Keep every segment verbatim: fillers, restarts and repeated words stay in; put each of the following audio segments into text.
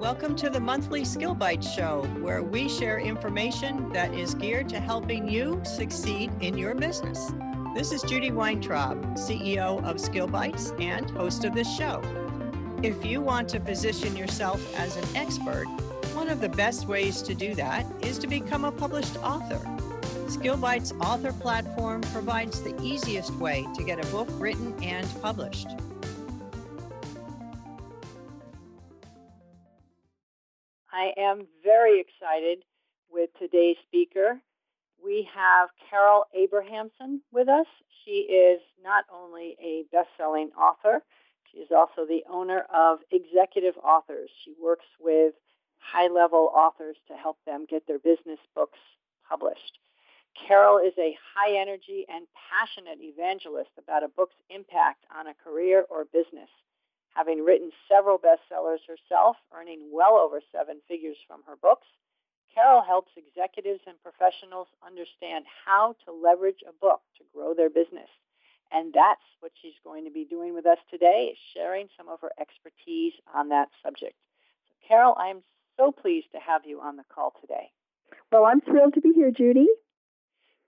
Welcome to the monthly SkillBytes show, where we share information that is geared to helping you succeed in your business. This is Judy Weintraub, C E O of SkillBytes and host of this show. If you want to position yourself as an expert, one of the best ways to do that is to become a published author. SkillBytes author platform provides the easiest way to get a book written and published. I am very excited with today's speaker. We have Carol Abrahamson with us. She is not only a best-selling author, she is also the owner of Executive Authors. She works with high-level authors to help them get their business books published. Carol is a high-energy and passionate evangelist about a book's impact on a career or business. Having written several bestsellers herself, earning well over seven figures from her books, Carol helps executives and professionals understand how to leverage a book to grow their business. And that's what she's going to be doing with us today, sharing some of her expertise on that subject. So, Carol, I'm so pleased to have you on the call today. Well, I'm thrilled to be here, Judy.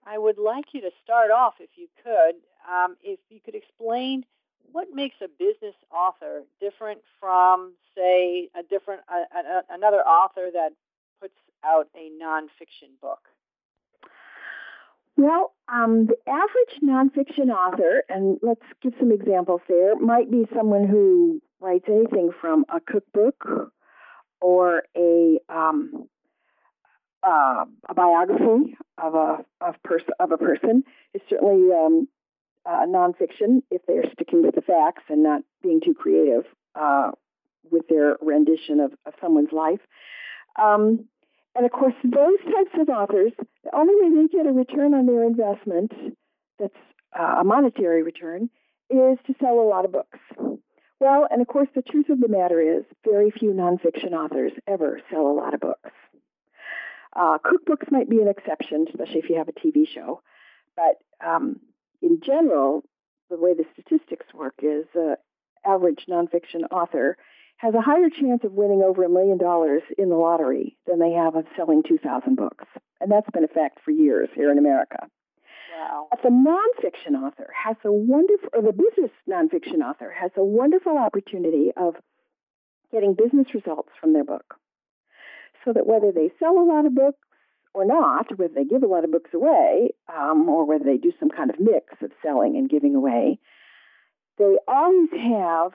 I would like you to start off, if you could, um, if you could explain what makes a business author different from, say, a different uh, uh, another author that puts out a nonfiction book? Well, um, the average nonfiction author, and let's give some examples there, might be someone who writes anything from a cookbook or a um, uh, a biography of a of person of a person. It's certainly um, Uh, nonfiction, if they're sticking with the facts and not being too creative uh, with their rendition of, of someone's life. Um, and of course, those types of authors, the only way they get a return on their investment that's uh, a monetary return is to sell a lot of books. Well, and of course, the truth of the matter is very few nonfiction authors ever sell a lot of books. Uh, cookbooks might be an exception, especially if you have a T V show, but um, in general, the way the statistics work is the uh, average nonfiction author has a higher chance of winning over a million dollars in the lottery than they have of selling two thousand books. And that's been a fact for years here in America. Wow. But the nonfiction author has a wonderful, or the business nonfiction author has a wonderful opportunity of getting business results from their book. So that whether they sell a lot of books or not, whether they give a lot of books away, um, or whether they do some kind of mix of selling and giving away, they always have,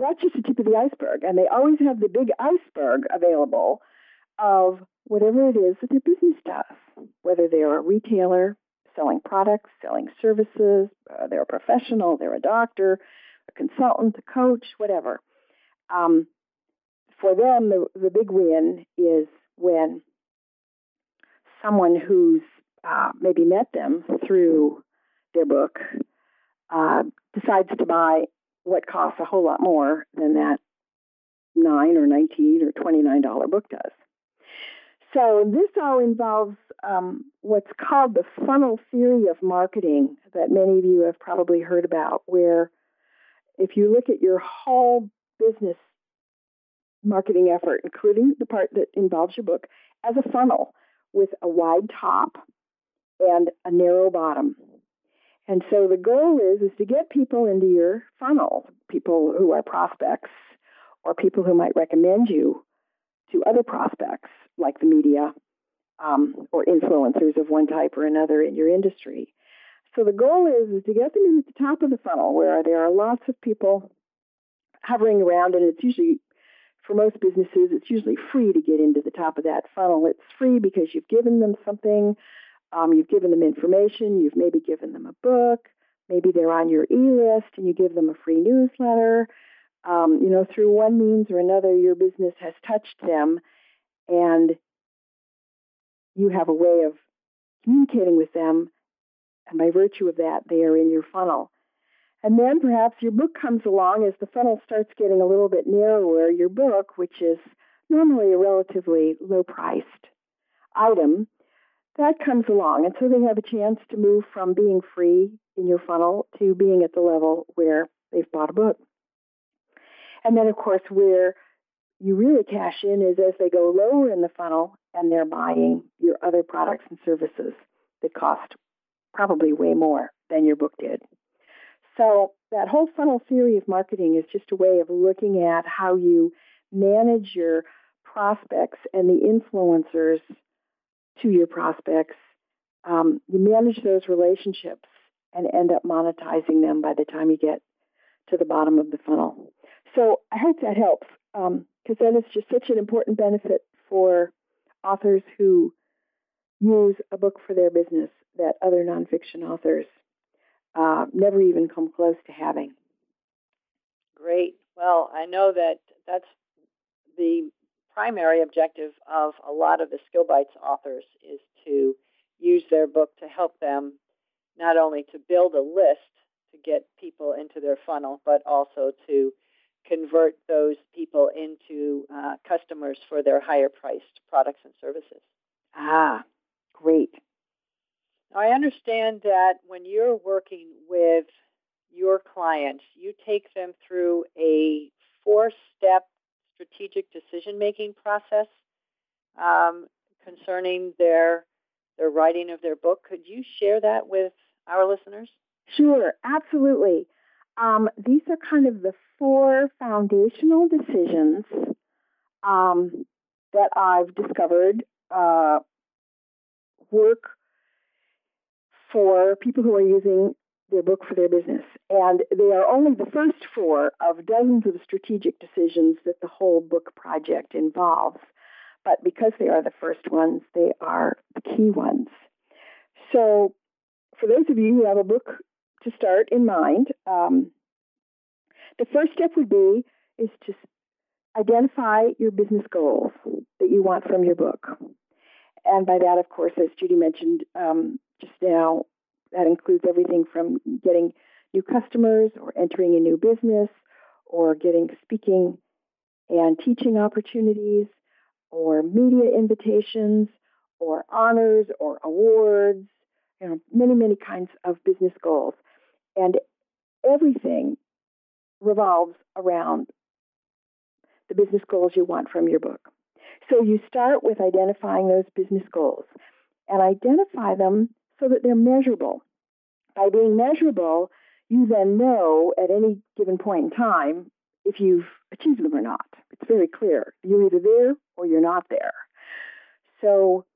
that's just the tip of the iceberg, and they always have the big iceberg available of whatever it is that their business does, whether they are a retailer, selling products, selling services, uh, they're a professional, they're a doctor, a consultant, a coach, whatever. Um, for them, the, the big win is when someone who's uh, maybe met them through their book uh, decides to buy what costs a whole lot more than that nine or nineteen or twenty-nine dollars book does. So this all involves um, what's called the funnel theory of marketing that many of you have probably heard about, where if you look at your whole business marketing effort, including the part that involves your book, as a funnel, with a wide top and a narrow bottom. And so the goal is, is to get people into your funnel, people who are prospects or people who might recommend you to other prospects like the media um, or influencers of one type or another in your industry. So the goal is, is to get them in at the top of the funnel where there are lots of people hovering around, and it's usually, for most businesses, it's usually free to get into the top of that funnel. It's free because you've given them something, um, you've given them information, you've maybe given them a book, maybe they're on your e-list and you give them a free newsletter. Um, you know, through one means or another, your business has touched them and you have a way of communicating with them, and by virtue of that, they are in your funnel. And then perhaps your book comes along as the funnel starts getting a little bit narrower. Your book, which is normally a relatively low-priced item, that comes along. And so they have a chance to move from being free in your funnel to being at the level where they've bought a book. And then, of course, where you really cash in is as they go lower in the funnel and they're buying your other products and services that cost probably way more than your book did. So that whole funnel theory of marketing is just a way of looking at how you manage your prospects and the influencers to your prospects. Um, you manage those relationships and end up monetizing them by the time you get to the bottom of the funnel. So I hope that helps, because um, that is just such an important benefit for authors who use a book for their business that other nonfiction authors uh, never even come close to having. Great. Well, I know that that's the primary objective of a lot of the SkillBytes authors, is to use their book to help them not only to build a list to get people into their funnel, but also to convert those people into uh, customers for their higher-priced products and services. Ah, great. I understand that when you're working with your clients, you take them through a four-step strategic decision-making process um, concerning their their writing of their book. Could you share that with our listeners? Sure, absolutely. Um, these are kind of the four foundational decisions um, that I've discovered uh, work for people who are using their book for their business. And they are only the first four of dozens of strategic decisions that the whole book project involves. But because they are the first ones, they are the key ones. So for those of you who have a book to start in mind, um, the first step would be is to identify your business goals that you want from your book. And by that, of course, as Judy mentioned um, just now, that includes everything from getting new customers or entering a new business or getting speaking and teaching opportunities, or media invitations, or honors, or awards, you know, many, many kinds of business goals. And everything revolves around the business goals you want from your book. So you start with identifying those business goals and identify them so that they're measurable. By being measurable, you then know at any given point in time if you've achieved them or not. It's very clear. You're either there or you're not there. So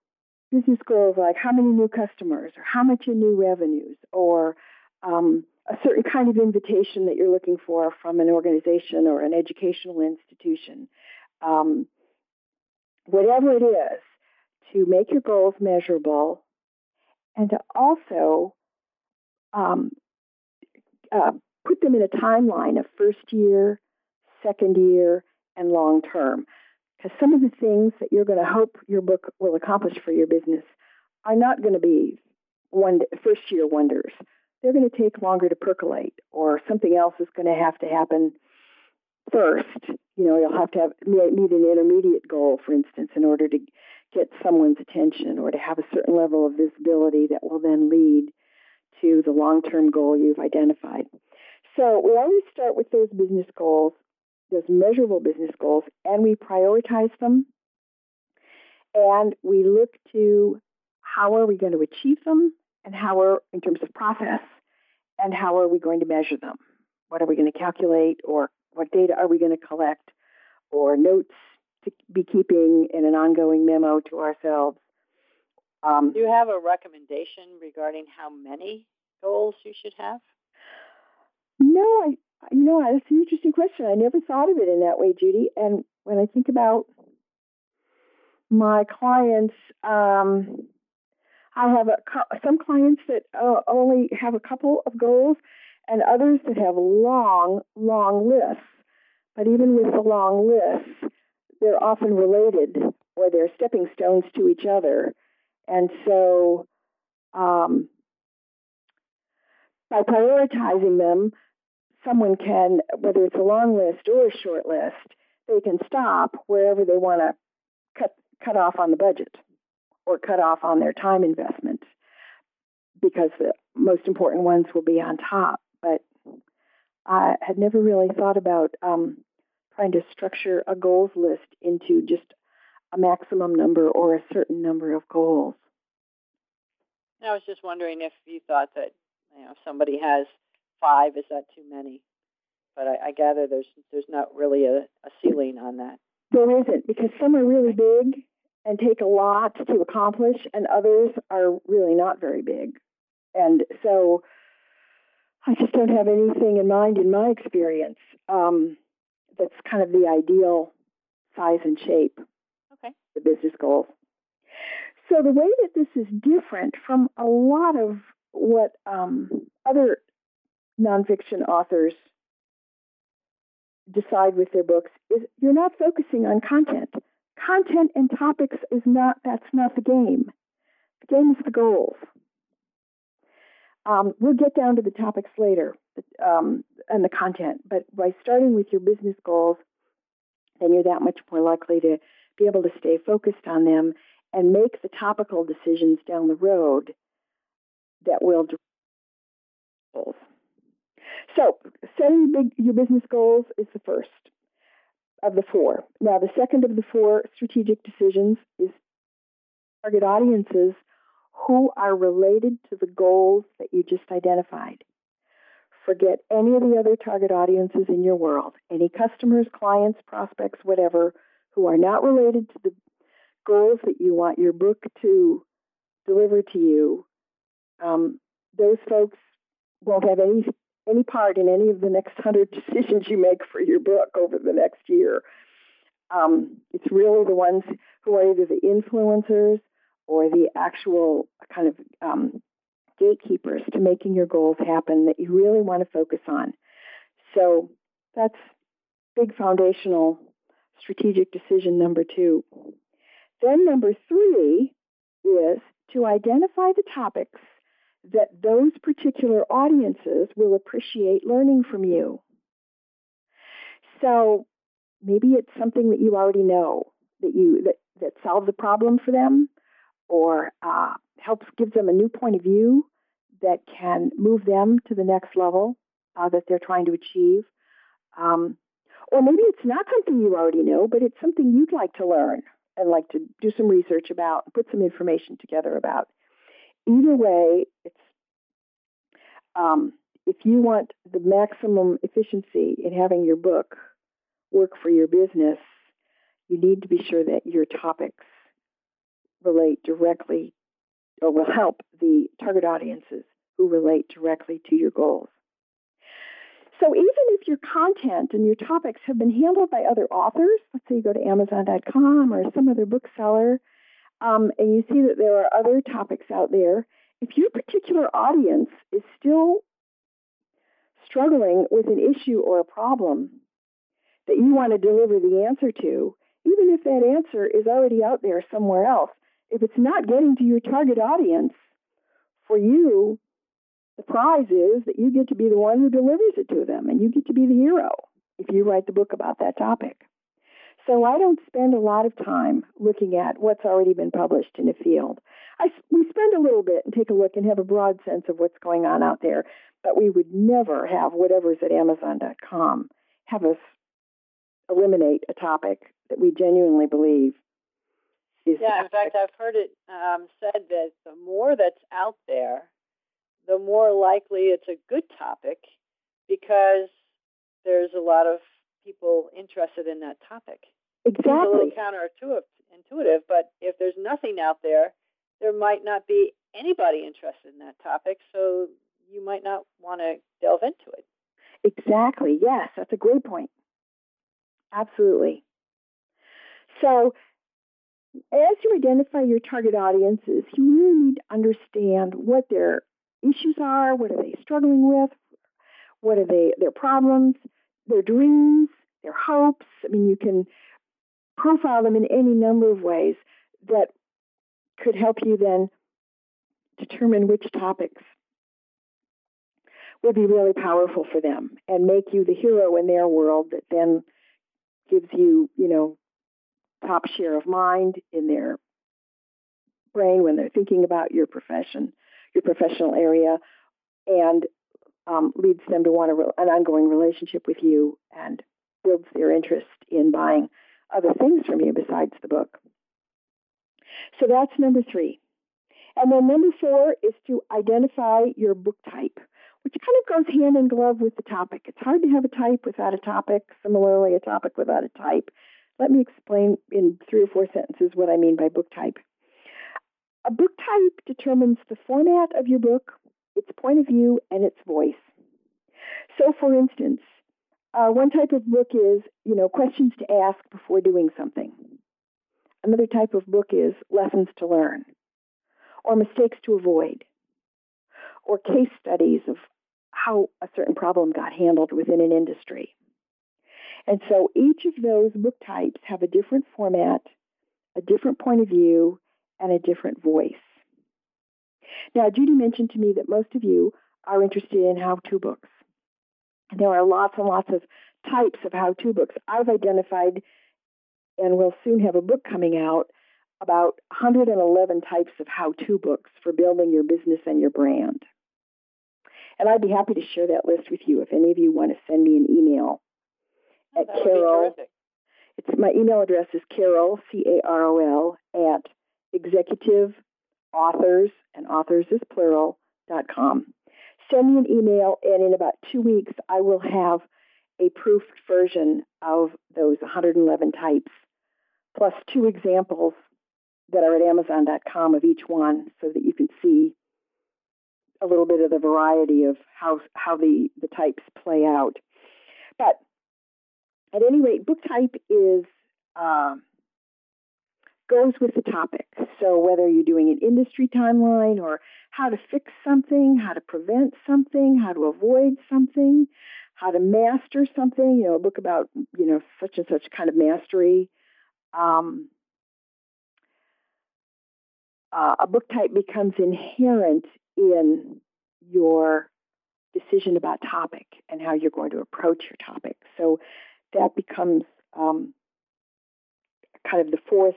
business goals like how many new customers or how much in new revenues or um, a certain kind of invitation that you're looking for from an organization or an educational institution. Um, whatever it is, to make your goals measurable and to also um, uh, put them in a timeline of first year, second year, and long term. Because some of the things that you're going to hope your book will accomplish for your business are not going to be one first year wonders. They're going to take longer to percolate, or something else is going to have to happen first. You know, you'll have to have, need an intermediate goal, for instance, in order to get someone's attention or to have a certain level of visibility that will then lead to the long-term goal you've identified. So we always start with those business goals, those measurable business goals, and we prioritize them. And we look to how are we going to achieve them, and how are, in terms of process, and how are we going to measure them? What are we going to calculate, or what data are we going to collect, or notes to be keeping in an ongoing memo to ourselves? Um, Do you have a recommendation regarding how many goals you should have? No, I, you know, that's an interesting question. I never thought of it in that way, Judy. And when I think about my clients, um, I have a, some clients that uh, only have a couple of goals and others that have long, long lists. But even with the long lists, they're often related or they're stepping stones to each other. And so um, by prioritizing them, someone can, whether it's a long list or a short list, they can stop wherever they want to cut cut off on the budget or cut off on their time investment, because the most important ones will be on top. But I had never really thought about um, trying to structure a goals list into just a maximum number or a certain number of goals. I was just wondering if you thought that, you know, if somebody has five, is that too many? But I, I gather there's there's not really a, a ceiling on that. There isn't, because some are really big and take a lot to accomplish, and others are really not very big. And so I just don't have anything in mind in my experience um, that's kind of the ideal size and shape. Okay. The business goals. So the way that this is different from a lot of what um, other nonfiction authors decide with their books is you're not focusing on content. Content and topics is not, that's not the game. The game is the goals. Um, we'll get down to the topics later um, and the content, but by starting with your business goals, then you're that much more likely to be able to stay focused on them and make the topical decisions down the road that will direct goals. So setting big, your business goals is the first of the four. Now, the second of the four strategic decisions is target audiences who are related to the goals that you just identified. Forget any of the other target audiences in your world, any customers, clients, prospects, whatever, who are not related to the goals that you want your book to deliver to you. Um, those folks won't have any any part in any of the next hundred decisions you make for your book over the next year. Um, it's really the ones who are either the influencers or the actual kind of um, gatekeepers to making your goals happen that you really want to focus on. So that's big foundational strategic decision number two. Then number three is to identify the topics that those particular audiences will appreciate learning from you. So maybe it's something that you already know, that you that, that solves a problem for them, or uh, helps give them a new point of view that can move them to the next level uh, that they're trying to achieve. Um, or maybe it's not something you already know, but it's something you'd like to learn and like to do some research about, put some information together about. Either way, it's um, if you want the maximum efficiency in having your book work for your business, you need to be sure that your topics relate directly or will help the target audiences who relate directly to your goals. So even if your content and your topics have been handled by other authors, let's say you go to Amazon dot com or some other bookseller, um, and you see that there are other topics out there, if your particular audience is still struggling with an issue or a problem that you want to deliver the answer to, even if that answer is already out there somewhere else, if it's not getting to your target audience, for you, the prize is that you get to be the one who delivers it to them, and you get to be the hero if you write the book about that topic. So I don't spend a lot of time looking at what's already been published in a field. I, we spend a little bit and take a look and have a broad sense of what's going on out there, but we would never have whatever's at Amazon dot com have us eliminate a topic that we genuinely believe is... Yeah, in fact, I've heard it um, said that the more that's out there, the more likely it's a good topic because there's a lot of people interested in that topic. Exactly. It's a little counterintuitive, but if there's nothing out there, there might not be anybody interested in that topic, so you might not want to delve into it. Exactly, yes, that's a great point. Absolutely. So as you identify your target audiences, you really need to understand what their issues are, what are they struggling with, what are they their problems, their dreams, their hopes. I mean, you can profile them in any number of ways that could help you then determine which topics will be really powerful for them and make you the hero in their world that then gives you, you know, top share of mind in their brain when they're thinking about your profession, your professional area, and um, leads them to want a re- an ongoing relationship with you and builds their interest in buying other things from you besides the book. So that's number three. And then number four is to identify your book type, which kind of goes hand in glove with the topic. It's hard to have a type without a topic, similarly a topic without a type. Let me explain in three or four sentences what I mean by book type. A book type determines the format of your book, its point of view, and its voice. So, for instance, uh, one type of book is, you know, questions to ask before doing something. Another type of book is lessons to learn, or mistakes to avoid, or case studies of how a certain problem got handled within an industry. And so each of those book types have a different format, a different point of view, and a different voice. Now, Judy mentioned to me that most of you are interested in how-to books. And there are lots and lots of types of how-to books. I've identified, and we'll soon have a book coming out, about one hundred eleven types of how-to books for building your business and your brand. And I'd be happy to share that list with you if any of you want to send me an email at oh, Carol. It's, my email address is Carol, C A R O L, at Executive Authors, and authors is plural, dot com. Send me an email, and in about two weeks, I will have a proofed version of those one hundred eleven types, plus two examples that are at Amazon dot com of each one, so that you can see a little bit of the variety of how how the, the types play out. But at any rate, book type is uh, goes with the topic. So whether you're doing an industry timeline or how to fix something, how to prevent something, how to avoid something, how to master something, you know, a book about, you know, such and such kind of mastery. Um, uh, a book type becomes inherent in your decision about topic and how you're going to approach your topic. So that becomes um, kind of the fourth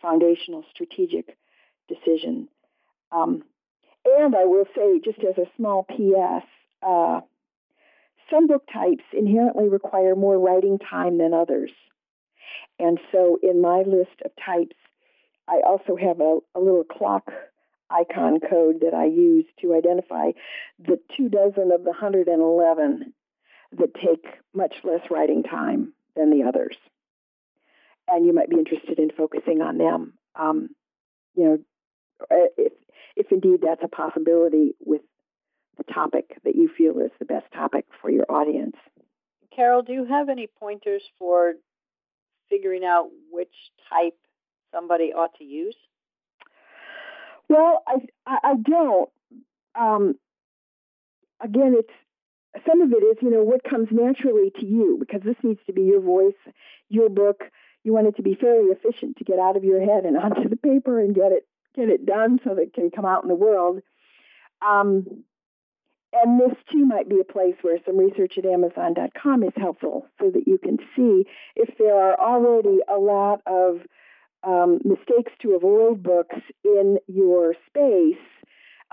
foundational strategic decision. Um, and I will say, just as a small P S, uh, some book types inherently require more writing time than others. And so in my list of types, I also have a, a little clock icon code that I use to identify the two dozen of the one hundred eleven that take much less writing time than the others. And you might be interested in focusing on them, um, you know, if, if indeed that's a possibility with the topic that you feel is the best topic for your audience. Carol, do you have any pointers for figuring out which type somebody ought to use? Well, I, I, I don't. Um, again, it's some of it is, you know, what comes naturally to you, because this needs to be your voice, your book. You want it to be fairly efficient to get out of your head and onto the paper and get it get it done so that it can come out in the world. Um, and this, too, might be a place where some research at Amazon dot com is helpful, so that you can see if there are already a lot of um, mistakes to avoid books in your space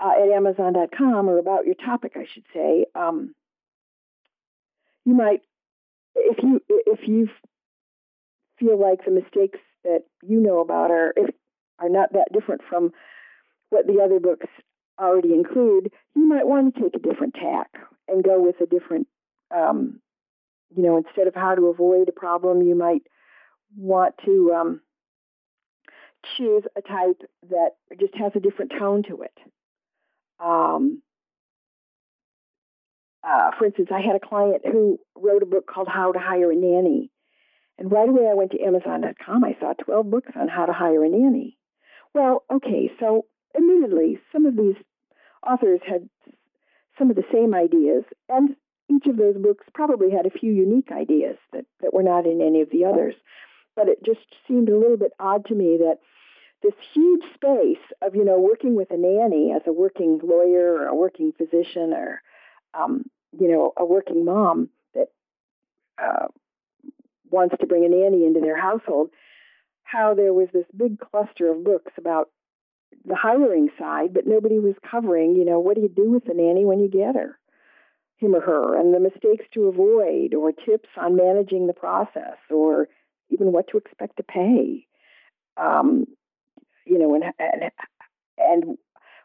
uh, at Amazon dot com, or about your topic, I should say. Um, you might, if you if you've feel like the mistakes that you know about are if, are not that different from what the other books already include, you might want to take a different tack and go with a different, um, you know, instead of how to avoid a problem, you might want to um, choose a type that just has a different tone to it. Um, uh, for instance, I had a client who wrote a book called How to Hire a Nanny. And right away I went to Amazon dot com. I saw twelve books on how to hire a nanny. Well, okay, so admittedly, some of these authors had some of the same ideas, and each of those books probably had a few unique ideas that, that were not in any of the others. But it just seemed a little bit odd to me that this huge space of, you know, working with a nanny as a working lawyer or a working physician or, um, you know, a working mom that... Uh, wants to bring a nanny into their household, how there was this big cluster of books about the hiring side, but nobody was covering, you know, what do you do with the nanny when you get her? him or her and the mistakes to avoid, or tips on managing the process, or even what to expect to pay, um, you know, and, and, and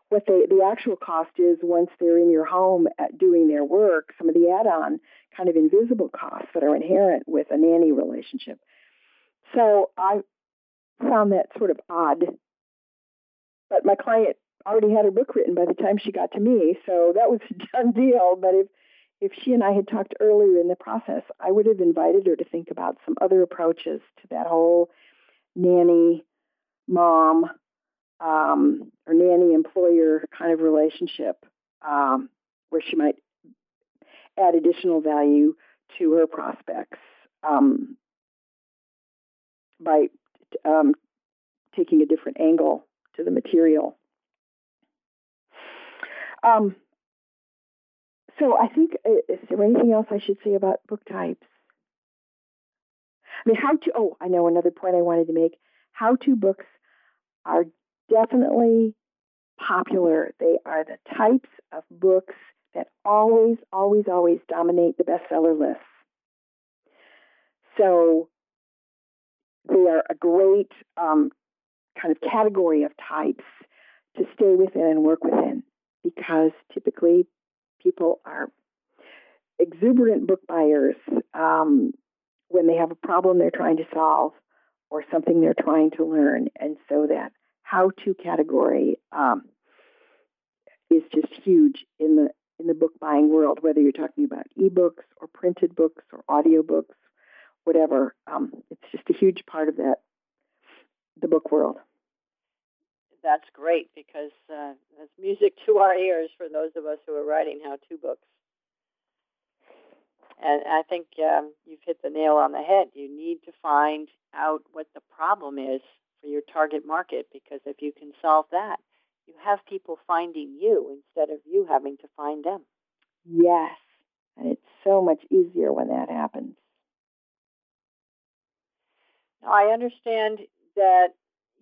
what they, the actual cost is once they're in your home doing their work, some of the add-on kind of invisible costs that are inherent with a nanny relationship. So I found that sort of odd, but my client already had her book written by the time she got to me, so that was a done deal. But if if she and I had talked earlier in the process, I would have invited her to think about some other approaches to that whole nanny mom um, or nanny employer kind of relationship, um, where she might add additional value to her prospects um, by um, taking a different angle to the material. Um, so I think, is there anything else I should say about book types? I mean, how to, oh, I know another point I wanted to make. How-to books are definitely popular. They are the types of books that always, always, always dominate the bestseller lists. So they are a great um, kind of category of types to stay within and work within, because typically people are exuberant book buyers um, when they have a problem they're trying to solve or something they're trying to learn. And so that how-to category um, is just huge in the in the book buying world, whether you're talking about ebooks or printed books or audiobooks, whatever. Um, it's just a huge part of that, the book world. That's great, because uh, that's music to our ears for those of us who are writing how-to books. And I think um, you've hit the nail on the head. You need to find out what the problem is for your target market, because if you can solve that, you have people finding you instead of you having to find them. Yes, and it's so much easier when that happens. Now, I understand that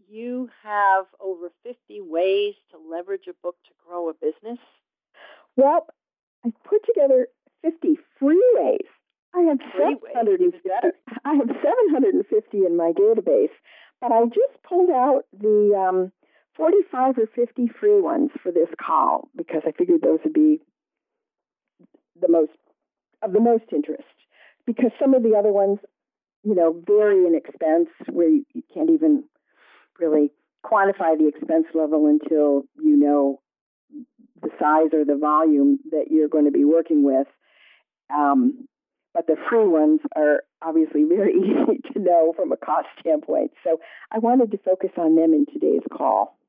you have over fifty ways to leverage a book to grow a business. Well, I put together fifty free ways. I have seven hundred fifty. I have seven hundred fifty in my database, but I just pulled out the um, forty-five or fifty free ones for this call because I figured those would be the most of the most interest. Because some of the other ones, you know, vary in expense where you, you can't even really quantify the expense level until you know the size or the volume that you're going to be working with. Um, but the free ones are obviously very easy to know from a cost standpoint. So I wanted to focus on them in today's call.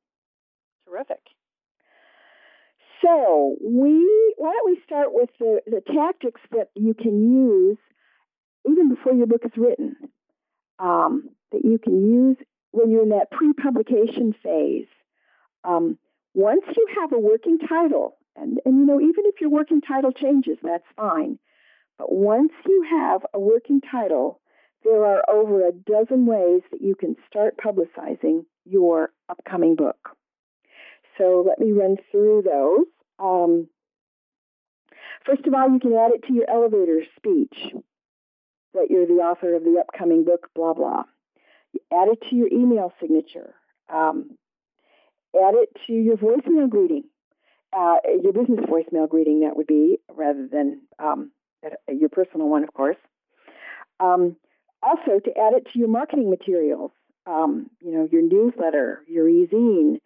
Terrific. So we why don't we start with the, the tactics that you can use even before your book is written, um, that you can use when you're in that pre-publication phase. Um, once you have a working title, and, and you know, even if your working title changes, that's fine. But once you have a working title, there are over a dozen ways that you can start publicizing your upcoming book. So let me run through those. Um, first of all, you can add it to your elevator speech that you're the author of the upcoming book, blah, blah. Add it to your email signature. Um, add it to your voicemail greeting, uh, your business voicemail greeting, that would be, rather than um, your personal one, of course. Um, also, to add it to your marketing materials, um, you know, your newsletter, your e-zine,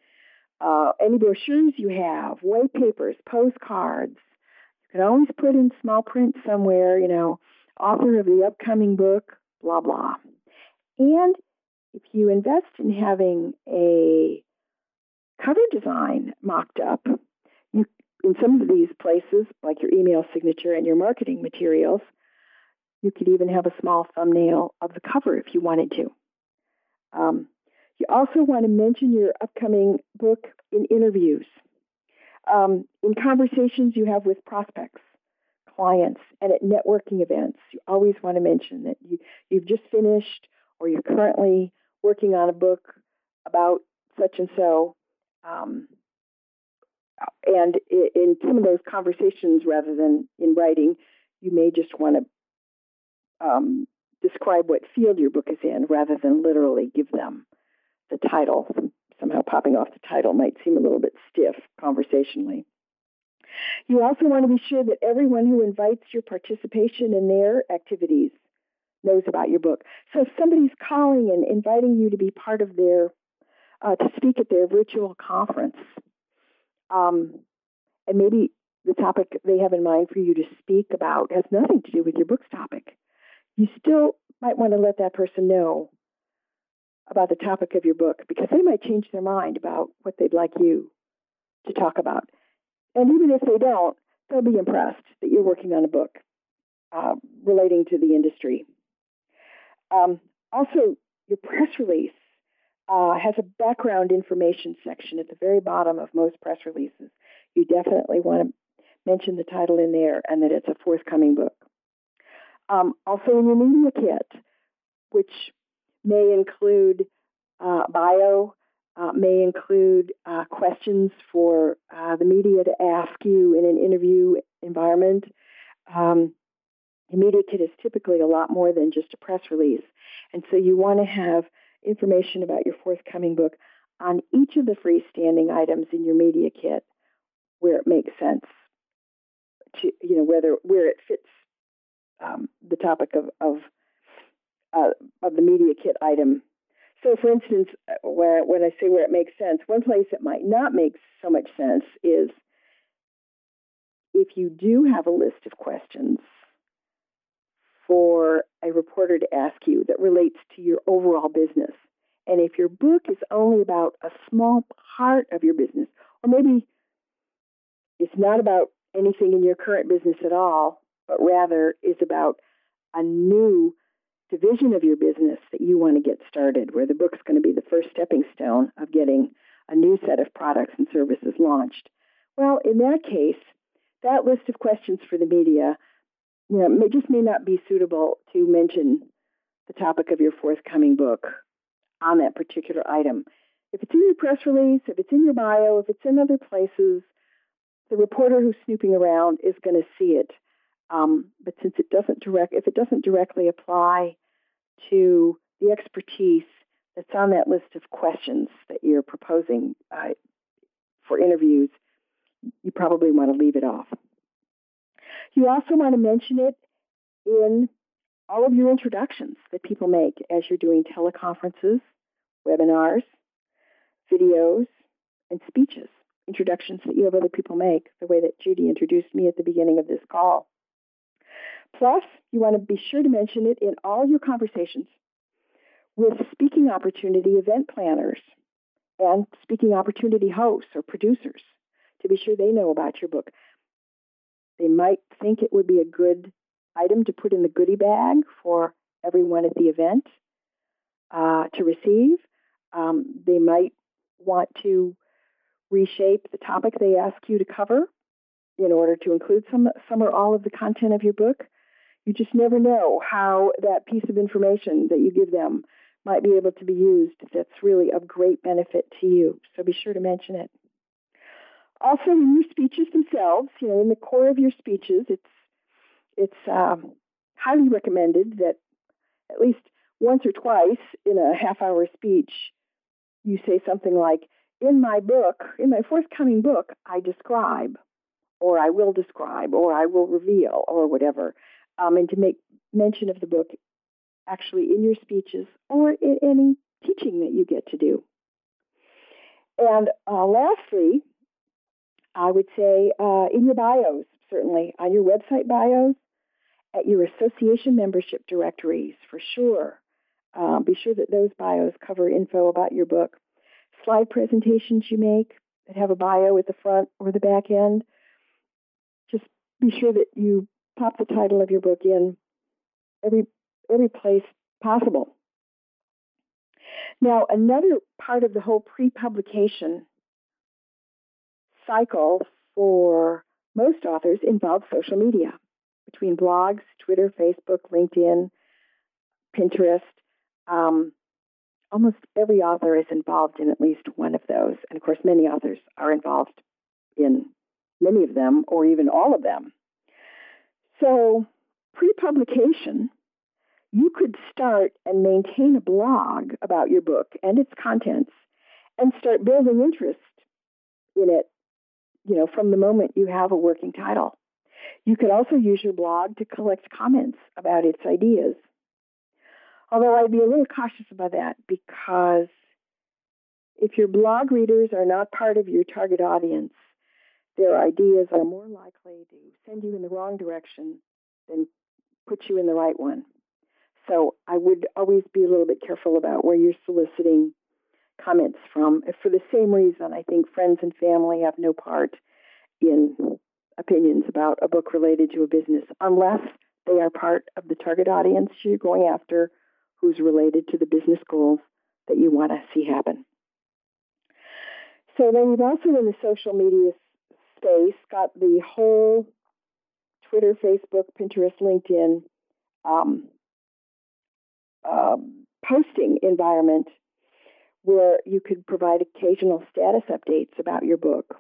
uh, any brochures you have, white papers, postcards. You can always put in small print somewhere, you know, author of the upcoming book, blah, blah. And if you invest in having a cover design mocked up, you, in some of these places, like your email signature and your marketing materials, you could even have a small thumbnail of the cover if you wanted to. Um, you also want to mention your upcoming book in interviews, um, in conversations you have with prospects, clients, and at networking events. You always want to mention that you, you've just finished or you're currently working on a book about such and so, um, And in some of those conversations, rather than in writing, you may just want to um, describe what field your book is in rather than literally give them the title. Somehow popping off the title might seem a little bit stiff conversationally. You also want to be sure that everyone who invites your participation in their activities knows about your book. So if somebody's calling and inviting you to be part of their, uh, to speak at their virtual conference, um, and maybe the topic they have in mind for you to speak about has nothing to do with your book's topic, you still might want to let that person know about the topic of your book, because they might change their mind about what they'd like you to talk about. And even if they don't, they'll be impressed that you're working on a book uh, relating to the industry. Um, also, your press release uh, has a background information section at the very bottom of most press releases. You definitely want to mention the title in there and that it's a forthcoming book. Um, also, in your media kit, which may include uh, bio, uh, may include uh, questions for uh, the media to ask you in an interview environment. Um, the media kit is typically a lot more than just a press release. And so you want to have information about your forthcoming book on each of the freestanding items in your media kit where it makes sense, to, you know, whether where it fits um, the topic of, of Uh, of the media kit item. So, for instance, where when I say where it makes sense, one place it might not make so much sense is if you do have a list of questions for a reporter to ask you that relates to your overall business. And if your book is only about a small part of your business, or maybe it's not about anything in your current business at all, but rather is about a new division of your business that you want to get started, where the book's going to be the first stepping stone of getting a new set of products and services launched. Well, in that case, that list of questions for the media, you know, may, just may not be suitable to mention the topic of your forthcoming book on that particular item. If it's in your press release, if it's in your bio, if it's in other places, the reporter who's snooping around is going to see it. Um, but since it doesn't direct, if it doesn't directly apply to the expertise that's on that list of questions that you're proposing uh, for interviews, you probably want to leave it off. You also want to mention it in all of your introductions that people make as you're doing teleconferences, webinars, videos, and speeches, introductions that you have other people make, the way that Judy introduced me at the beginning of this call. Plus, you want to be sure to mention it in all your conversations with speaking opportunity event planners and speaking opportunity hosts or producers to be sure they know about your book. They might think it would be a good item to put in the goodie bag for everyone at the event uh, to receive. Um, they might want to reshape the topic they ask you to cover in order to include some, some or all of the content of your book. You just never know how that piece of information that you give them might be able to be used that's really of great benefit to you. So be sure to mention it. Also, in your speeches themselves, you know, in the core of your speeches, it's it's um, highly recommended that at least once or twice in a half-hour speech, you say something like, in my book, in my forthcoming book, I describe, or I will describe, or I will reveal, or whatever, um, and to make mention of the book actually in your speeches or in any teaching that you get to do. And uh, lastly, I would say uh, in your bios, certainly, on your website bios, at your association membership directories, for sure. Uh, be sure that those bios cover info about your book. Slide presentations you make that have a bio at the front or the back end, just be sure that you pop the title of your book in every every place possible. Now, another part of the whole pre-publication cycle for most authors involves social media, between blogs, Twitter, Facebook, LinkedIn, Pinterest. Um, almost every author is involved in at least one of those. And, of course, many authors are involved in many of them or even all of them. So pre-publication, you could start and maintain a blog about your book and its contents and start building interest in it, you know, from the moment you have a working title. You could also use your blog to collect comments about its ideas. Although I'd be a little cautious about that, because if your blog readers are not part of your target audience, their ideas are more likely to send you in the wrong direction than put you in the right one. So I would always be a little bit careful about where you're soliciting comments from. For the same reason, I think friends and family have no part in opinions about a book related to a business, unless they are part of the target audience you're going after, who's related to the business goals that you want to see happen. So then you've also, in the social media space, got the whole Twitter, Facebook, Pinterest, LinkedIn um, uh, posting environment, where you could provide occasional status updates about your book.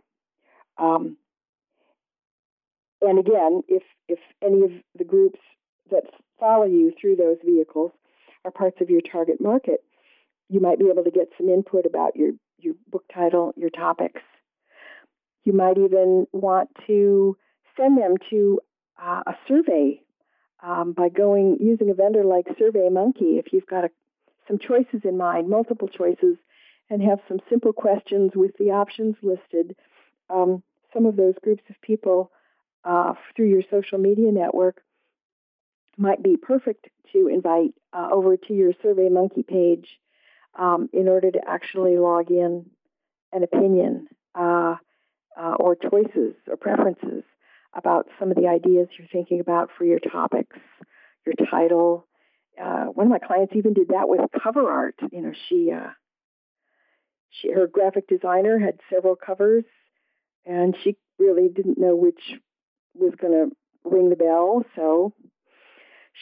Um, and again, if if any of the groups that follow you through those vehicles are parts of your target market, you might be able to get some input about your, your book title, your topics. You might even want to send them to uh, a survey um, by going using a vendor like SurveyMonkey, if you've got a, some choices in mind, multiple choices, and have some simple questions with the options listed. Um, some of those groups of people uh, through your social media network might be perfect to invite uh, over to your SurveyMonkey page um, in order to actually log in an opinion uh, uh, or choices or preferences about some of the ideas you're thinking about for your topics, your title. Uh, one of my clients even did that with cover art. You know, she, uh, she, her graphic designer had several covers, and she really didn't know which was going to ring the bell. So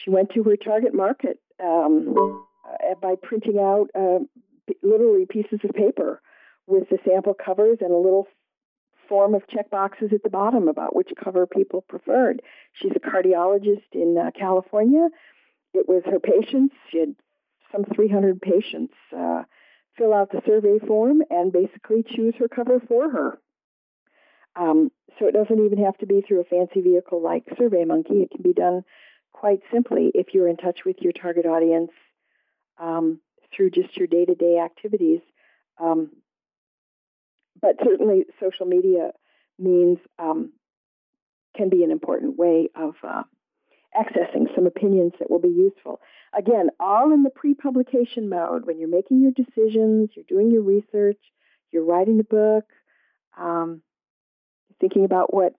she went to her target market um, uh, by printing out uh, literally pieces of paper with the sample covers and a little form of checkboxes at the bottom about which cover people preferred. She's a cardiologist in uh, California. It was her patients. She had some three hundred patients uh, fill out the survey form and basically choose her cover for her. Um, so it doesn't even have to be through a fancy vehicle like SurveyMonkey. It can be done quite simply if you're in touch with your target audience um, through just your day-to-day activities. Um, but certainly social media means um, can be an important way of uh, accessing some opinions that will be useful. Again, all in the pre-publication mode, when you're making your decisions, you're doing your research, you're writing the book, um, thinking about what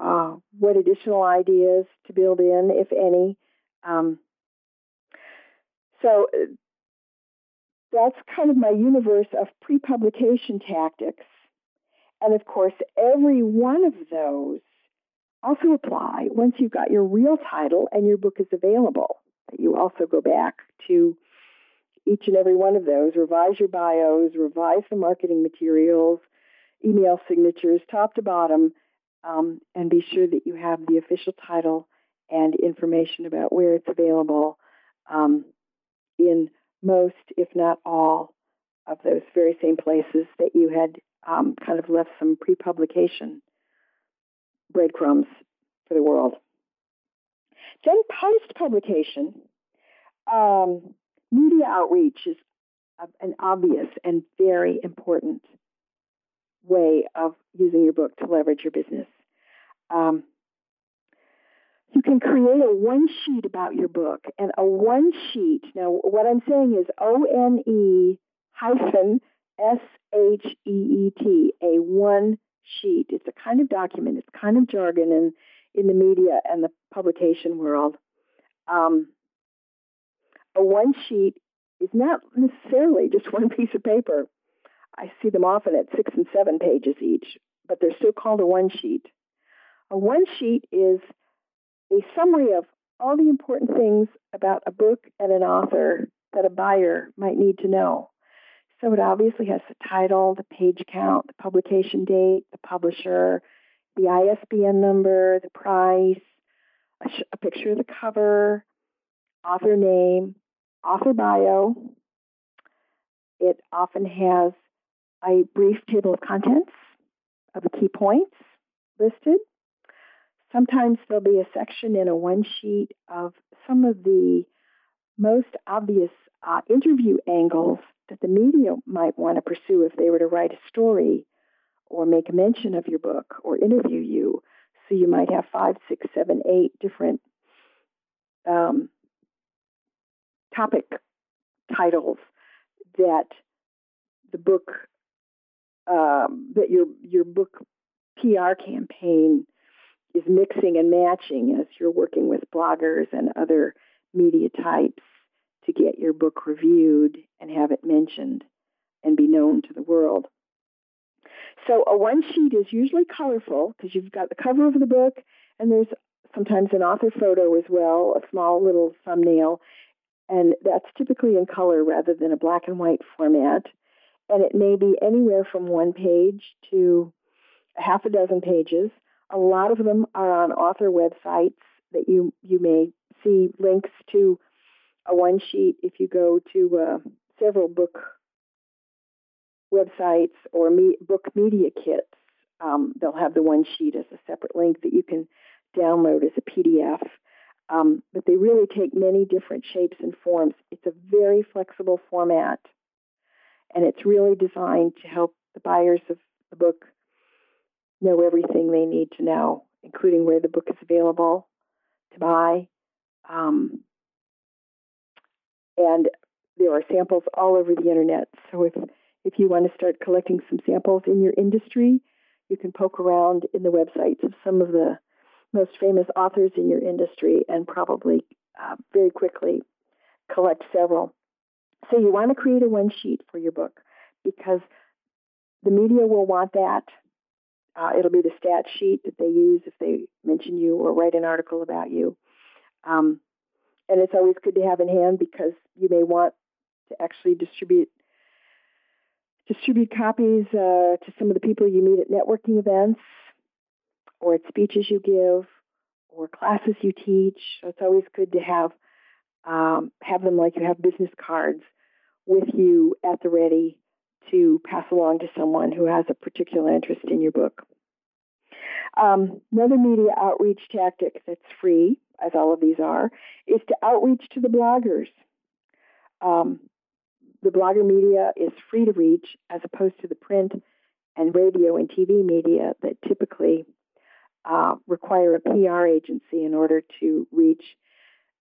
uh, what additional ideas to build in, if any. Um, so that's kind of my universe of pre-publication tactics. And of course, every one of those also apply once you've got your real title and your book is available. You also go back to each and every one of those, revise your bios, revise the marketing materials, email signatures, top to bottom, um, and be sure that you have the official title and information about where it's available um, in most, if not all, of those very same places that you had um, kind of left some pre-publication breadcrumbs for the world. Then post-publication, um, media outreach is an obvious and very important way of using your book to leverage your business. Um, you can create a one-sheet about your book, and a one-sheet, now what I'm saying is O N E hyphen S H E E T, a one-sheet. Sheet. It's a kind of document. It's kind of jargon in, in the media and the publication world. Um, a one sheet is not necessarily just one piece of paper. I see them often at six and seven pages each, but they're still called a one sheet. A one sheet is a summary of all the important things about a book and an author that a buyer might need to know. So it obviously has the title, the page count, the publication date, the publisher, the I S B N number, the price, a, sh- a picture of the cover, author name, author bio. It often has a brief table of contents of the key points listed. Sometimes there'll be a section in a one sheet of some of the most obvious uh, interview angles that the media might want to pursue if they were to write a story or make a mention of your book or interview you. So you might have five, six, seven, eight different um, topic titles that the book, um, that your your book P R campaign is mixing and matching as you're working with bloggers and other media types to get your book reviewed and have it mentioned and be known to the world. So a one sheet is usually colorful because you've got the cover of the book and there's sometimes an author photo as well, a small little thumbnail, and that's typically in color rather than a black and white format. And it may be anywhere from one page to a half a dozen pages. A lot of them are on author websites that you, you may see links to a one sheet if you go to uh, several book websites or me- book media kits. Um, they'll have the one sheet as a separate link that you can download as a P D F. Um, but they really take many different shapes and forms. It's a very flexible format, and it's really designed to help the buyers of the book know everything they need to know, including where the book is available to buy. Um, and there are samples all over the internet. So if, if you want to start collecting some samples in your industry, you can poke around in the websites of some of the most famous authors in your industry and probably uh, very quickly collect several. So you want to create a one sheet for your book because the media will want that. Uh, it'll be the stat sheet that they use if they mention you or write an article about you. Um, and it's always good to have in hand because you may want to actually distribute distribute copies uh, to some of the people you meet at networking events or at speeches you give or classes you teach. So it's always good to have um, have them like you have business cards with you at the ready to pass along to someone who has a particular interest in your book. Um, another media outreach tactic that's free, as all of these are, is to outreach to the bloggers. Um, the blogger media is free to reach as opposed to the print and radio and T V media that typically uh, require a P R agency in order to reach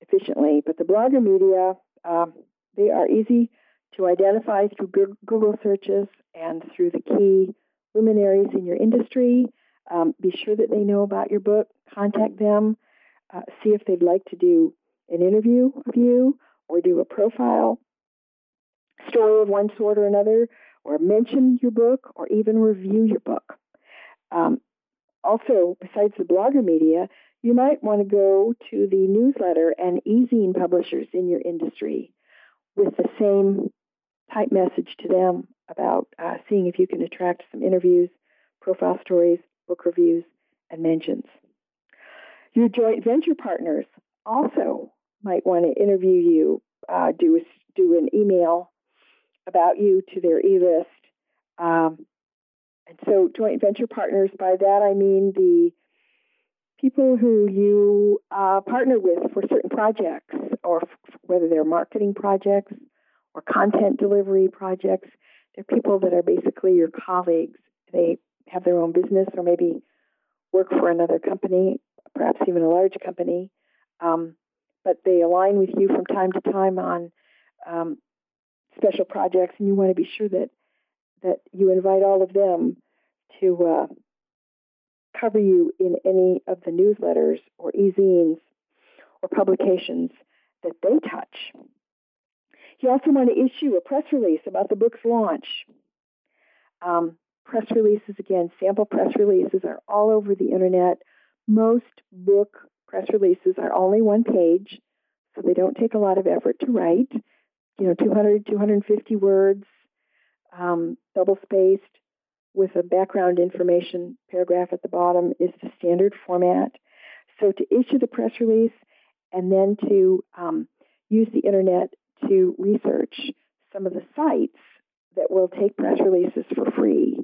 efficiently. But the blogger media, uh, they are easy to identify through Google searches and through the key luminaries in your industry. Um, be sure that they know about your book. Contact them. Uh, see if they'd like to do an interview of you or do a profile story of one sort or another or mention your book or even review your book. Um, also, besides the blogger media, you might want to go to the newsletter and e-zine publishers in your industry with the same type message to them about uh, seeing if you can attract some interviews, profile stories, book reviews, and mentions. Your joint venture partners also might want to interview you, uh, do, do an email about you to their e-list. Um, and so joint venture partners, by that I mean the people who you uh, partner with for certain projects, or f- whether they're marketing projects or content delivery projects. They're people that are basically your colleagues. They have their own business or maybe work for another company, perhaps even a large company, um, but they align with you from time to time on um, special projects, and you want to be sure that, that you invite all of them to uh, cover you in any of the newsletters or e-zines or publications that they touch. You also want to issue a press release about the book's launch. Um, press releases, again, sample press releases are all over the internet. Most book press releases are only one page, so they don't take a lot of effort to write. You know, two hundred, two hundred fifty words. um, double-spaced with a background information paragraph at the bottom is the standard format. So to issue the press release and then to um, use the internet to research some of the sites that will take press releases for free,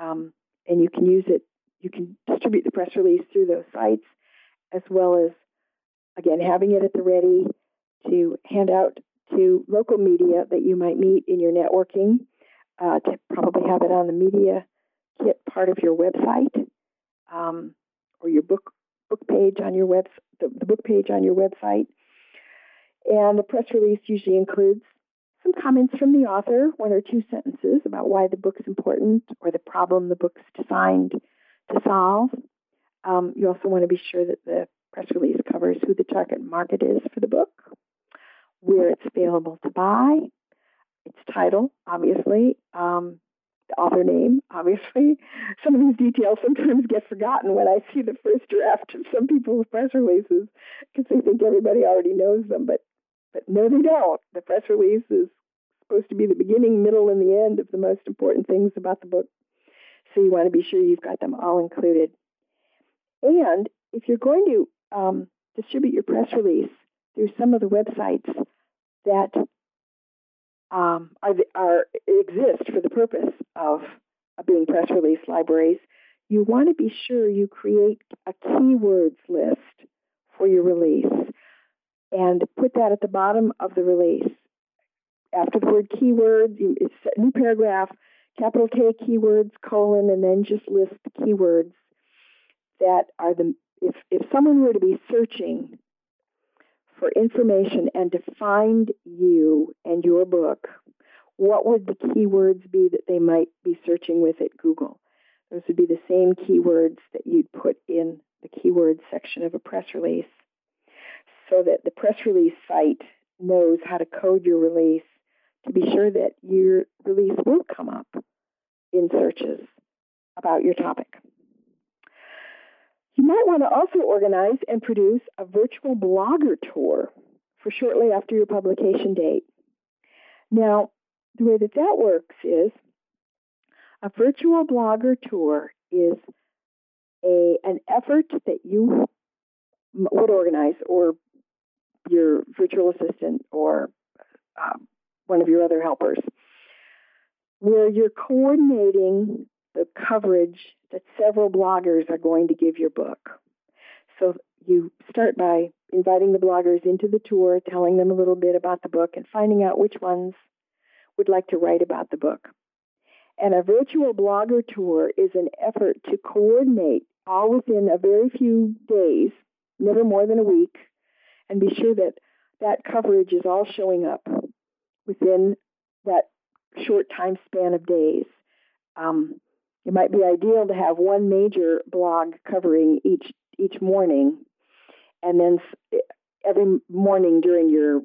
um, and you can use it, you can distribute the press release through those sites, as well as, again, having it at the ready to hand out to local media that you might meet in your networking, uh, to probably have it on the media kit part of your website, um, or your book book page on your web the, the book page on your website. And the press release usually includes some comments from the author, one or two sentences about why the book's important or the problem the book's designed to solve. Um, you also want to be sure that the press release covers who the target market is for the book, where it's available to buy, its title, obviously, um, the author name, obviously. Some of these details sometimes get forgotten when I see the first draft of some people's press releases because they think everybody already knows them, but But no, they don't. The press release is supposed to be the beginning, middle, and the end of the most important things about the book. So you want to be sure you've got them all included. And if you're going to um, distribute your press release through some of the websites that um, are, are exist for the purpose of, of being press release libraries, you want to be sure you create a keywords list for your release, and put that at the bottom of the release. After the word keywords, it's a new paragraph, capital K keywords, colon, and then just list the keywords that are the, if, if someone were to be searching for information and to find you and your book, what would the keywords be that they might be searching with at Google? Those would be the same keywords that you'd put in the keywords section of a press release, so that the press release site knows how to code your release to be sure that your release will come up in searches about your topic. You might want to also organize and produce a virtual blogger tour for shortly after your publication date. Now, the way that that works is a virtual blogger tour is a an effort that you would organize, or your virtual assistant or um, one of your other helpers, where you're coordinating the coverage that several bloggers are going to give your book. So you start by inviting the bloggers into the tour, telling them a little bit about the book, and finding out which ones would like to write about the book. And a virtual blogger tour is an effort to coordinate all within a very few days, never more than a week, and be sure that that coverage is all showing up within that short time span of days. Um, it might be ideal to have one major blog covering each each morning, and then every morning during your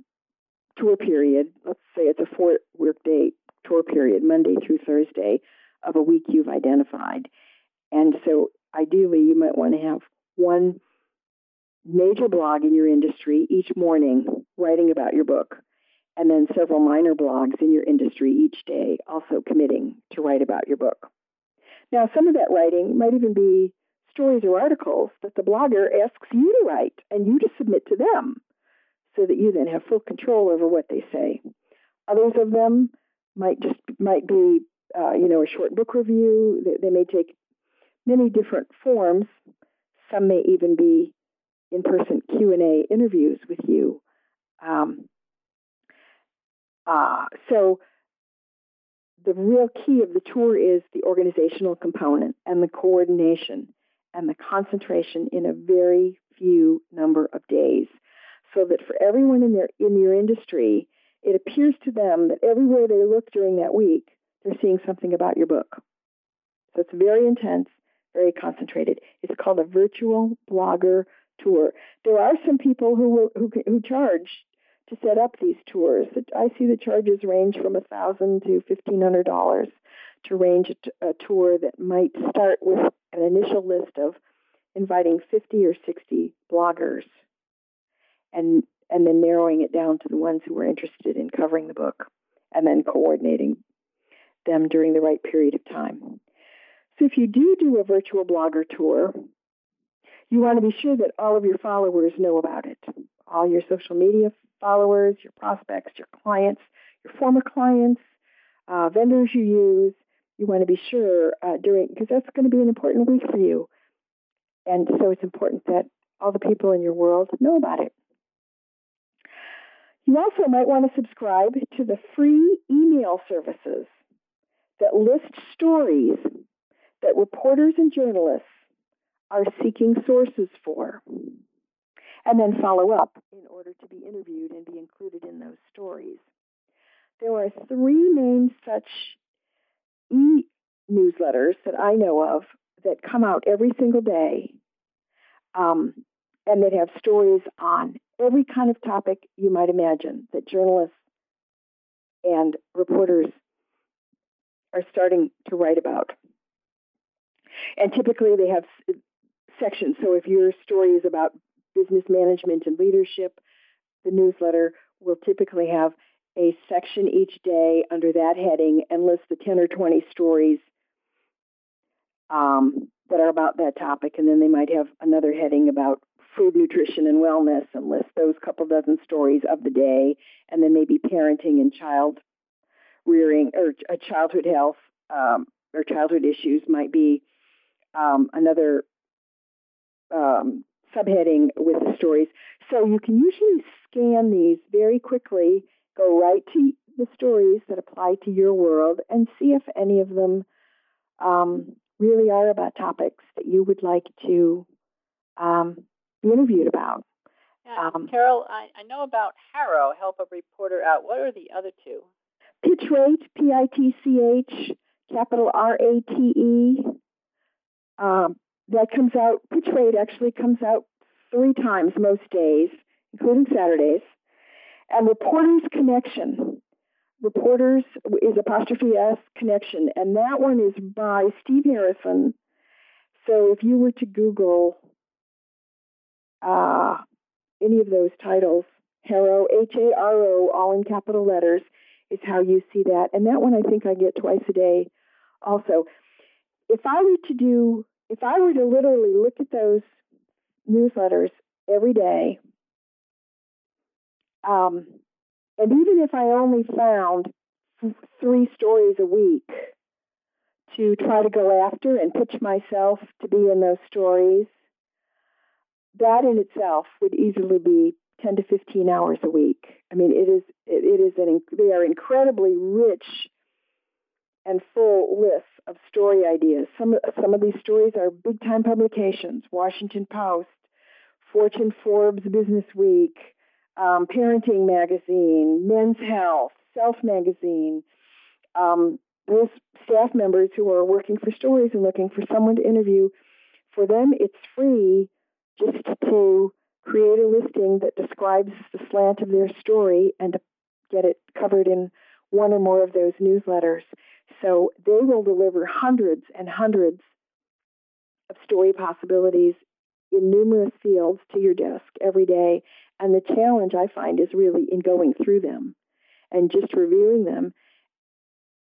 tour period, let's say it's a four workday tour period, Monday through Thursday of a week you've identified. And so ideally you might want to have one major blog in your industry each morning writing about your book, and then several minor blogs in your industry each day also committing to write about your book. Now, some of that writing might even be stories or articles that the blogger asks you to write and you to submit to them so that you then have full control over what they say. Others of them might just might be, uh, you know, a short book review. They, they may take many different forms. Some may even be in-person Q and A interviews with you. Um, uh, so the real key of the tour is the organizational component and the coordination and the concentration in a very few number of days, so that for everyone in their in your industry, it appears to them that everywhere they look during that week, they're seeing something about your book. So it's very intense, very concentrated. It's called a virtual blogger tour. There are some people who will, who who charge to set up these tours. I see the charges range from a thousand to fifteen hundred dollars to arrange a, a tour that might start with an initial list of inviting fifty or sixty bloggers, and and then narrowing it down to the ones who are interested in covering the book, and then coordinating them during the right period of time. So if you do do a virtual blogger tour, you want to be sure that all of your followers know about it. All your social media followers, your prospects, your clients, your former clients, uh, vendors you use. You want to be sure uh, during, because that's going to be an important week for you. And so it's important that all the people in your world know about it. You also might want to subscribe to the free email services that list stories that reporters and journalists are seeking sources for, and then follow up in order to be interviewed and be included in those stories. There are three main such e-newsletters that I know of that come out every single day, um, and that have stories on every kind of topic you might imagine that journalists and reporters are starting to write about. And typically they have sections. So if your story is about business management and leadership, the newsletter will typically have a section each day under that heading and list the ten or twenty stories um, that are about that topic. And then they might have another heading about food, nutrition, and wellness and list those couple dozen stories of the day. And then maybe parenting and child rearing or childhood health um, or childhood issues might be um, another um, subheading with the stories. So you can usually scan these very quickly, go right to the stories that apply to your world and see if any of them um, really are about topics that you would like to um, be interviewed about. Yeah, um, Carol, I, I know about HARO, Help a Reporter Out. What are the other two? Pitch Rate, P I T C H, capital R A T E. Um, that comes out, Pitch Rate actually comes out three times most days, including Saturdays. And Reporters Connection. Reporters is apostrophe S Connection. And that one is by Steve Harrison. So if you were to Google uh, any of those titles, HARO, H A R O, all in capital letters, is how you see that. And that one I think I get twice a day also. If I were to do, if I were to literally look at those newsletters every day, Um, and even if I only found three stories a week to try to go after and pitch myself to be in those stories, that in itself would easily be ten to fifteen hours a week. I mean, it is it, it is an they are incredibly rich and full lists of story ideas. Some some of these stories are big time publications: Washington Post, Fortune, Forbes, Business Week. Um, Parenting Magazine, Men's Health, Self Magazine. Um, those staff members who are working for stories and looking for someone to interview, for them it's free just to create a listing that describes the slant of their story and to get it covered in one or more of those newsletters. So they will deliver hundreds and hundreds of story possibilities in numerous fields to your desk every day. And the challenge I find is really in going through them and just reviewing them,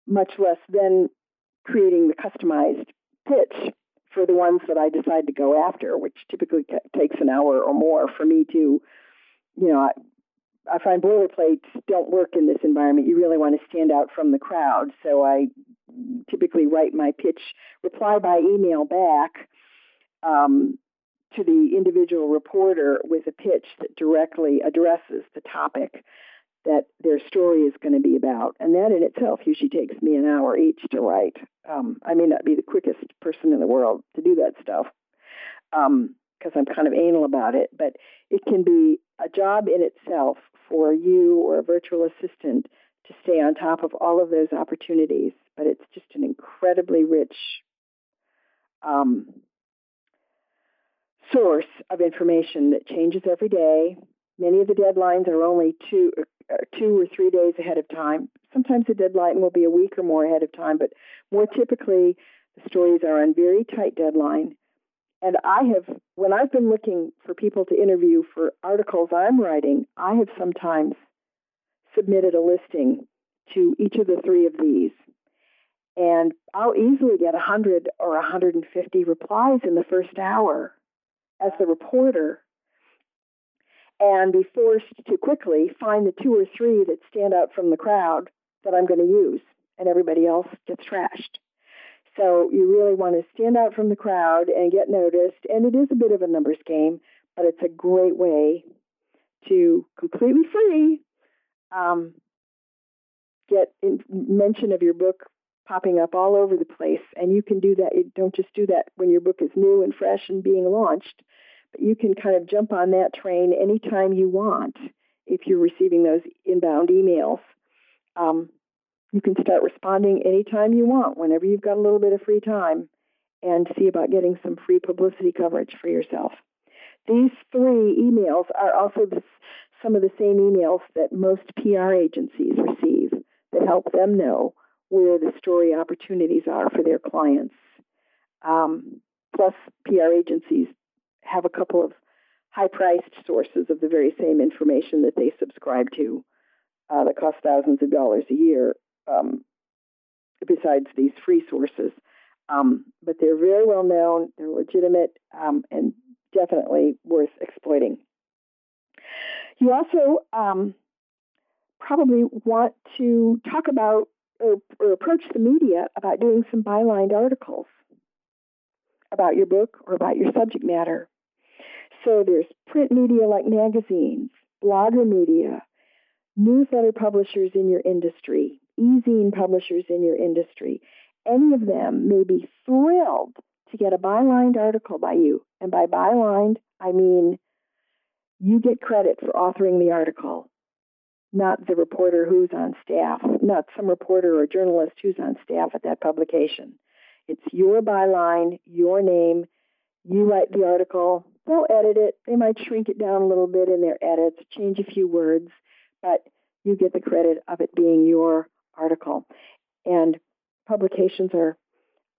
much less than creating the customized pitch for the ones that I decide to go after, which typically takes an hour or more for me to, you know, I, I find boilerplates don't work in this environment. You really want to stand out from the crowd. So I typically write my pitch, reply by email back, um, to the individual reporter with a pitch that directly addresses the topic that their story is going to be about. And that in itself usually takes me an hour each to write. Um, I may not be the quickest person in the world to do that stuff um, because I'm kind of anal about it, but it can be a job in itself for you or a virtual assistant to stay on top of all of those opportunities. But it's just an incredibly rich um source of information that changes every day. Many of the deadlines are only two or, two or three days ahead of time. Sometimes the deadline will be a week or more ahead of time, but more typically, the stories are on very tight deadline. And I have, when I've been looking for people to interview for articles I'm writing, I have sometimes submitted a listing to each of the three of these. And I'll easily get one hundred or one hundred fifty replies in the first hour as the reporter, and be forced to quickly find the two or three that stand out from the crowd that I'm going to use, and everybody else gets trashed. So you really want to stand out from the crowd and get noticed, and it is a bit of a numbers game, but it's a great way to completely free um, get in mention of your book popping up all over the place. And you can do that. You don't just do that when your book is new and fresh and being launched, but you can kind of jump on that train anytime you want. If you're receiving those inbound emails, um, you can start responding anytime you want, whenever you've got a little bit of free time, and see about getting some free publicity coverage for yourself. These three emails are also the, some of the same emails that most P R agencies receive that help them know where the story opportunities are for their clients. Um, plus, P R agencies have a couple of high-priced sources of the very same information that they subscribe to uh, that cost thousands of dollars a year, um, besides these free sources. Um, but they're very well known, they're legitimate, um, and definitely worth exploiting. You also um, probably want to talk about or, or approach the media about doing some bylined articles about your book or about your subject matter. So there's print media like magazines, blogger media, newsletter publishers in your industry, e-zine publishers in your industry. Any of them may be thrilled to get a bylined article by you. And by bylined, I mean you get credit for authoring the article, not the reporter who's on staff, not some reporter or journalist who's on staff at that publication. It's your byline, your name. You write the article. They'll edit it. They might shrink it down a little bit in their edits, change a few words, but you get the credit of it being your article. And publications are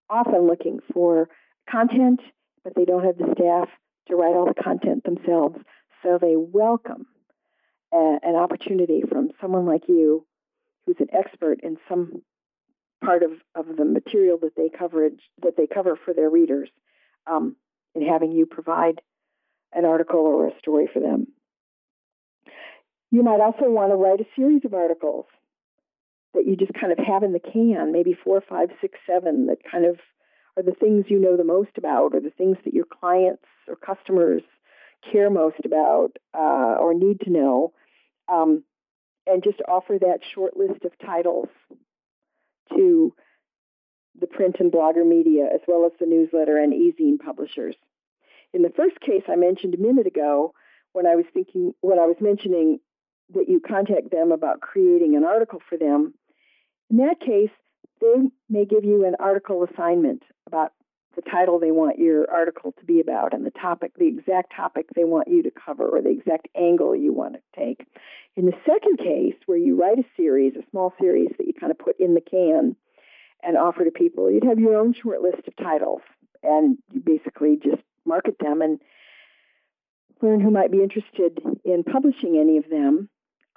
often looking for content, but they don't have the staff to write all the content themselves. So they welcome a, an opportunity from someone like you, who's an expert in some part of, of the material that they coverage that they cover for their readers, um, in having you provide an article or a story for them. You might also want to write a series of articles that you just kind of have in the can, maybe four, five, six, seven, that kind of are the things you know the most about, or the things that your clients or customers care most about uh, or need to know, um, and just offer that short list of titles to the print and blogger media, as well as the newsletter and e-zine publishers. In the first case I mentioned a minute ago, when I was thinking, when I was mentioning that you contact them about creating an article for them, in that case, they may give you an article assignment about the title they want your article to be about, and the topic, the exact topic they want you to cover, or the exact angle you want to take. In the second case, where you write a series, a small series that you kind of put in the can and offer to people, you'd have your own short list of titles, and you basically just market them and learn who might be interested in publishing any of them.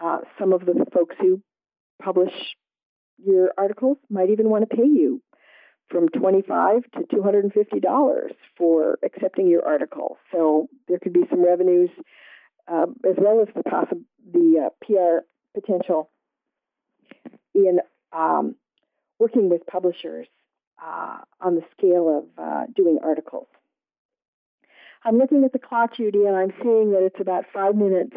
Uh, some of the folks who publish your articles might even want to pay you from twenty-five dollars to two hundred fifty dollars for accepting your article. So there could be some revenues, uh, as well as the possi- the uh, P R potential in um, working with publishers uh, on the scale of uh, doing articles. I'm looking at the clock, Judy, and I'm seeing that it's about five minutes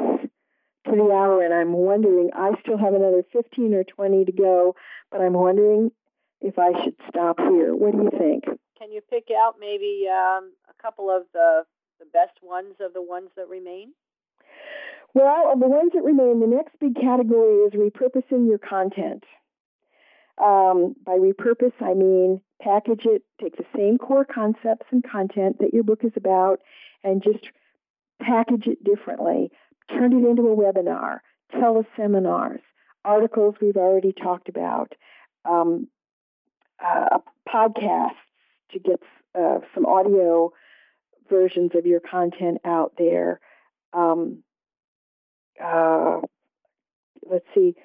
to the hour, and I'm wondering, I still have another fifteen or twenty to go, but I'm wondering if I should stop here. What do you think? Can you pick out maybe um, a couple of the, the best ones of the ones that remain? Well, of the ones that remain, the next big category is repurposing your content. Um, by repurpose, I mean package it, take the same core concepts and content that your book is about, and just package it differently. Turn it into a webinar, teleseminars, articles we've already talked about, um, Uh, podcasts to get uh, some audio versions of your content out there. Um, uh, let's see,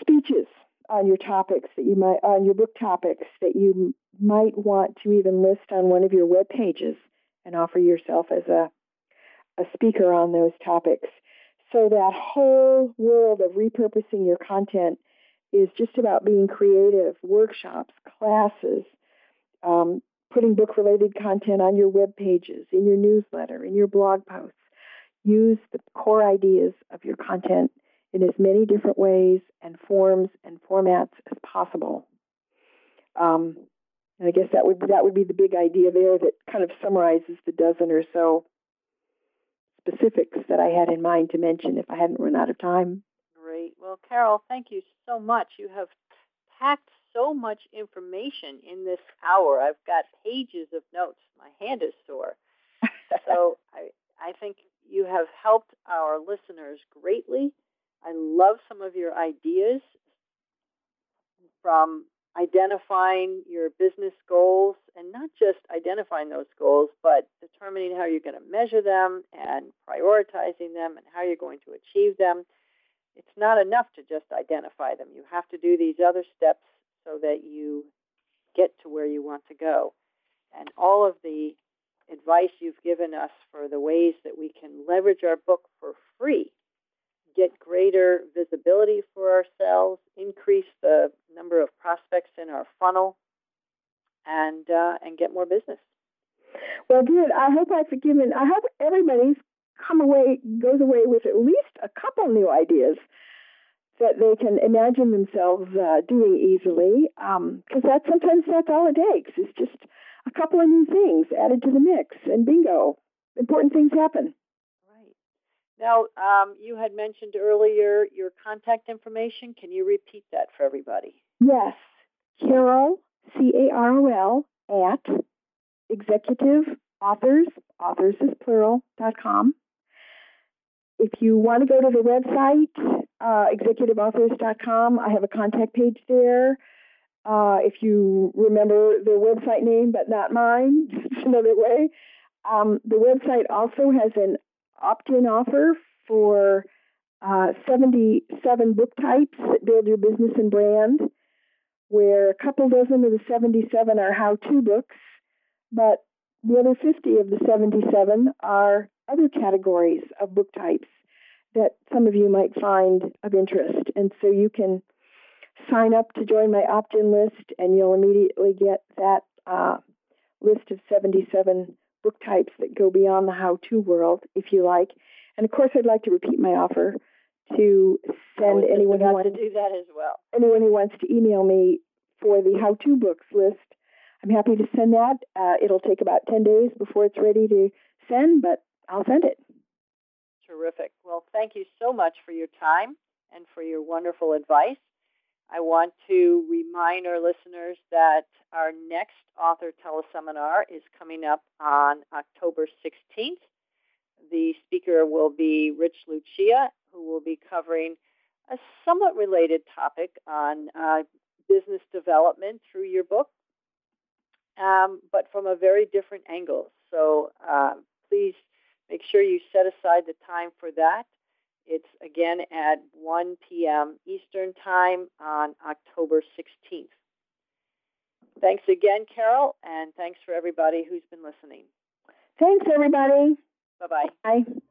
speeches on your topics that you might, on your book topics that you might want to even list on one of your web pages and offer yourself as a, a speaker on those topics. So that whole world of repurposing your content is just about being creative, workshops, classes, um, putting book-related content on your web pages, in your newsletter, in your blog posts. Use the core ideas of your content in as many different ways and forms and formats as possible. Um, and I guess that would that would be the big idea there that kind of summarizes the dozen or so specifics that I had in mind to mention if I hadn't run out of time. Great. Well, Carol, thank you so much. You have packed so much information in this hour. I've got pages of notes. My hand is sore. So I, I think you have helped our listeners greatly. I love some of your ideas, from identifying your business goals, and not just identifying those goals, but determining how you're going to measure them and prioritizing them and how you're going to achieve them. It's not enough to just identify them. You have to do these other steps so that you get to where you want to go. And all of the advice you've given us for the ways that we can leverage our book for free, get greater visibility for ourselves, increase the number of prospects in our funnel, and uh, and get more business. Well, good. I hope I've given. I hope everybody's come away goes away with at least a couple new ideas that they can imagine themselves uh, doing easily. Because um, that sometimes that's all it takes. It's just a couple of new things added to the mix, and bingo, important things happen. Now, um, you had mentioned earlier your contact information. Can you repeat that for everybody? Yes. Carol, C A R O L, at Executive Authors, authors is plural, dot com. If you want to go to the website, uh, executive authors dot com, I have a contact page there. Uh, if you remember their website name, but not mine, it's another way. Um, the website also has an opt-in offer for uh, seventy-seven book types that build your business and brand, where a couple dozen of the seventy-seven are how-to books, but the other fifty of the seventy-seven are other categories of book types that some of you might find of interest. And so you can sign up to join my opt-in list, and you'll immediately get that uh, list of seventy-seven book types that go beyond the how-to world, if you like. And, of course, I'd like to repeat my offer to send anyone who wants to do that as well. Anyone who wants to email me for the how-to books list, I'm happy to send that. Uh, it'll take about ten days before it's ready to send, but I'll send it. Terrific. Well, thank you so much for your time and for your wonderful advice. I want to remind our listeners that our next author teleseminar is coming up on October sixteenth. The speaker will be Rich Lucia, who will be covering a somewhat related topic on uh, business development through your book, um, but from a very different angle. So uh, please make sure you set aside the time for that. It's, again, at one p.m. Eastern Time on October sixteenth. Thanks again, Carol, and thanks for everybody who's been listening. Thanks, everybody. Bye-bye. Bye.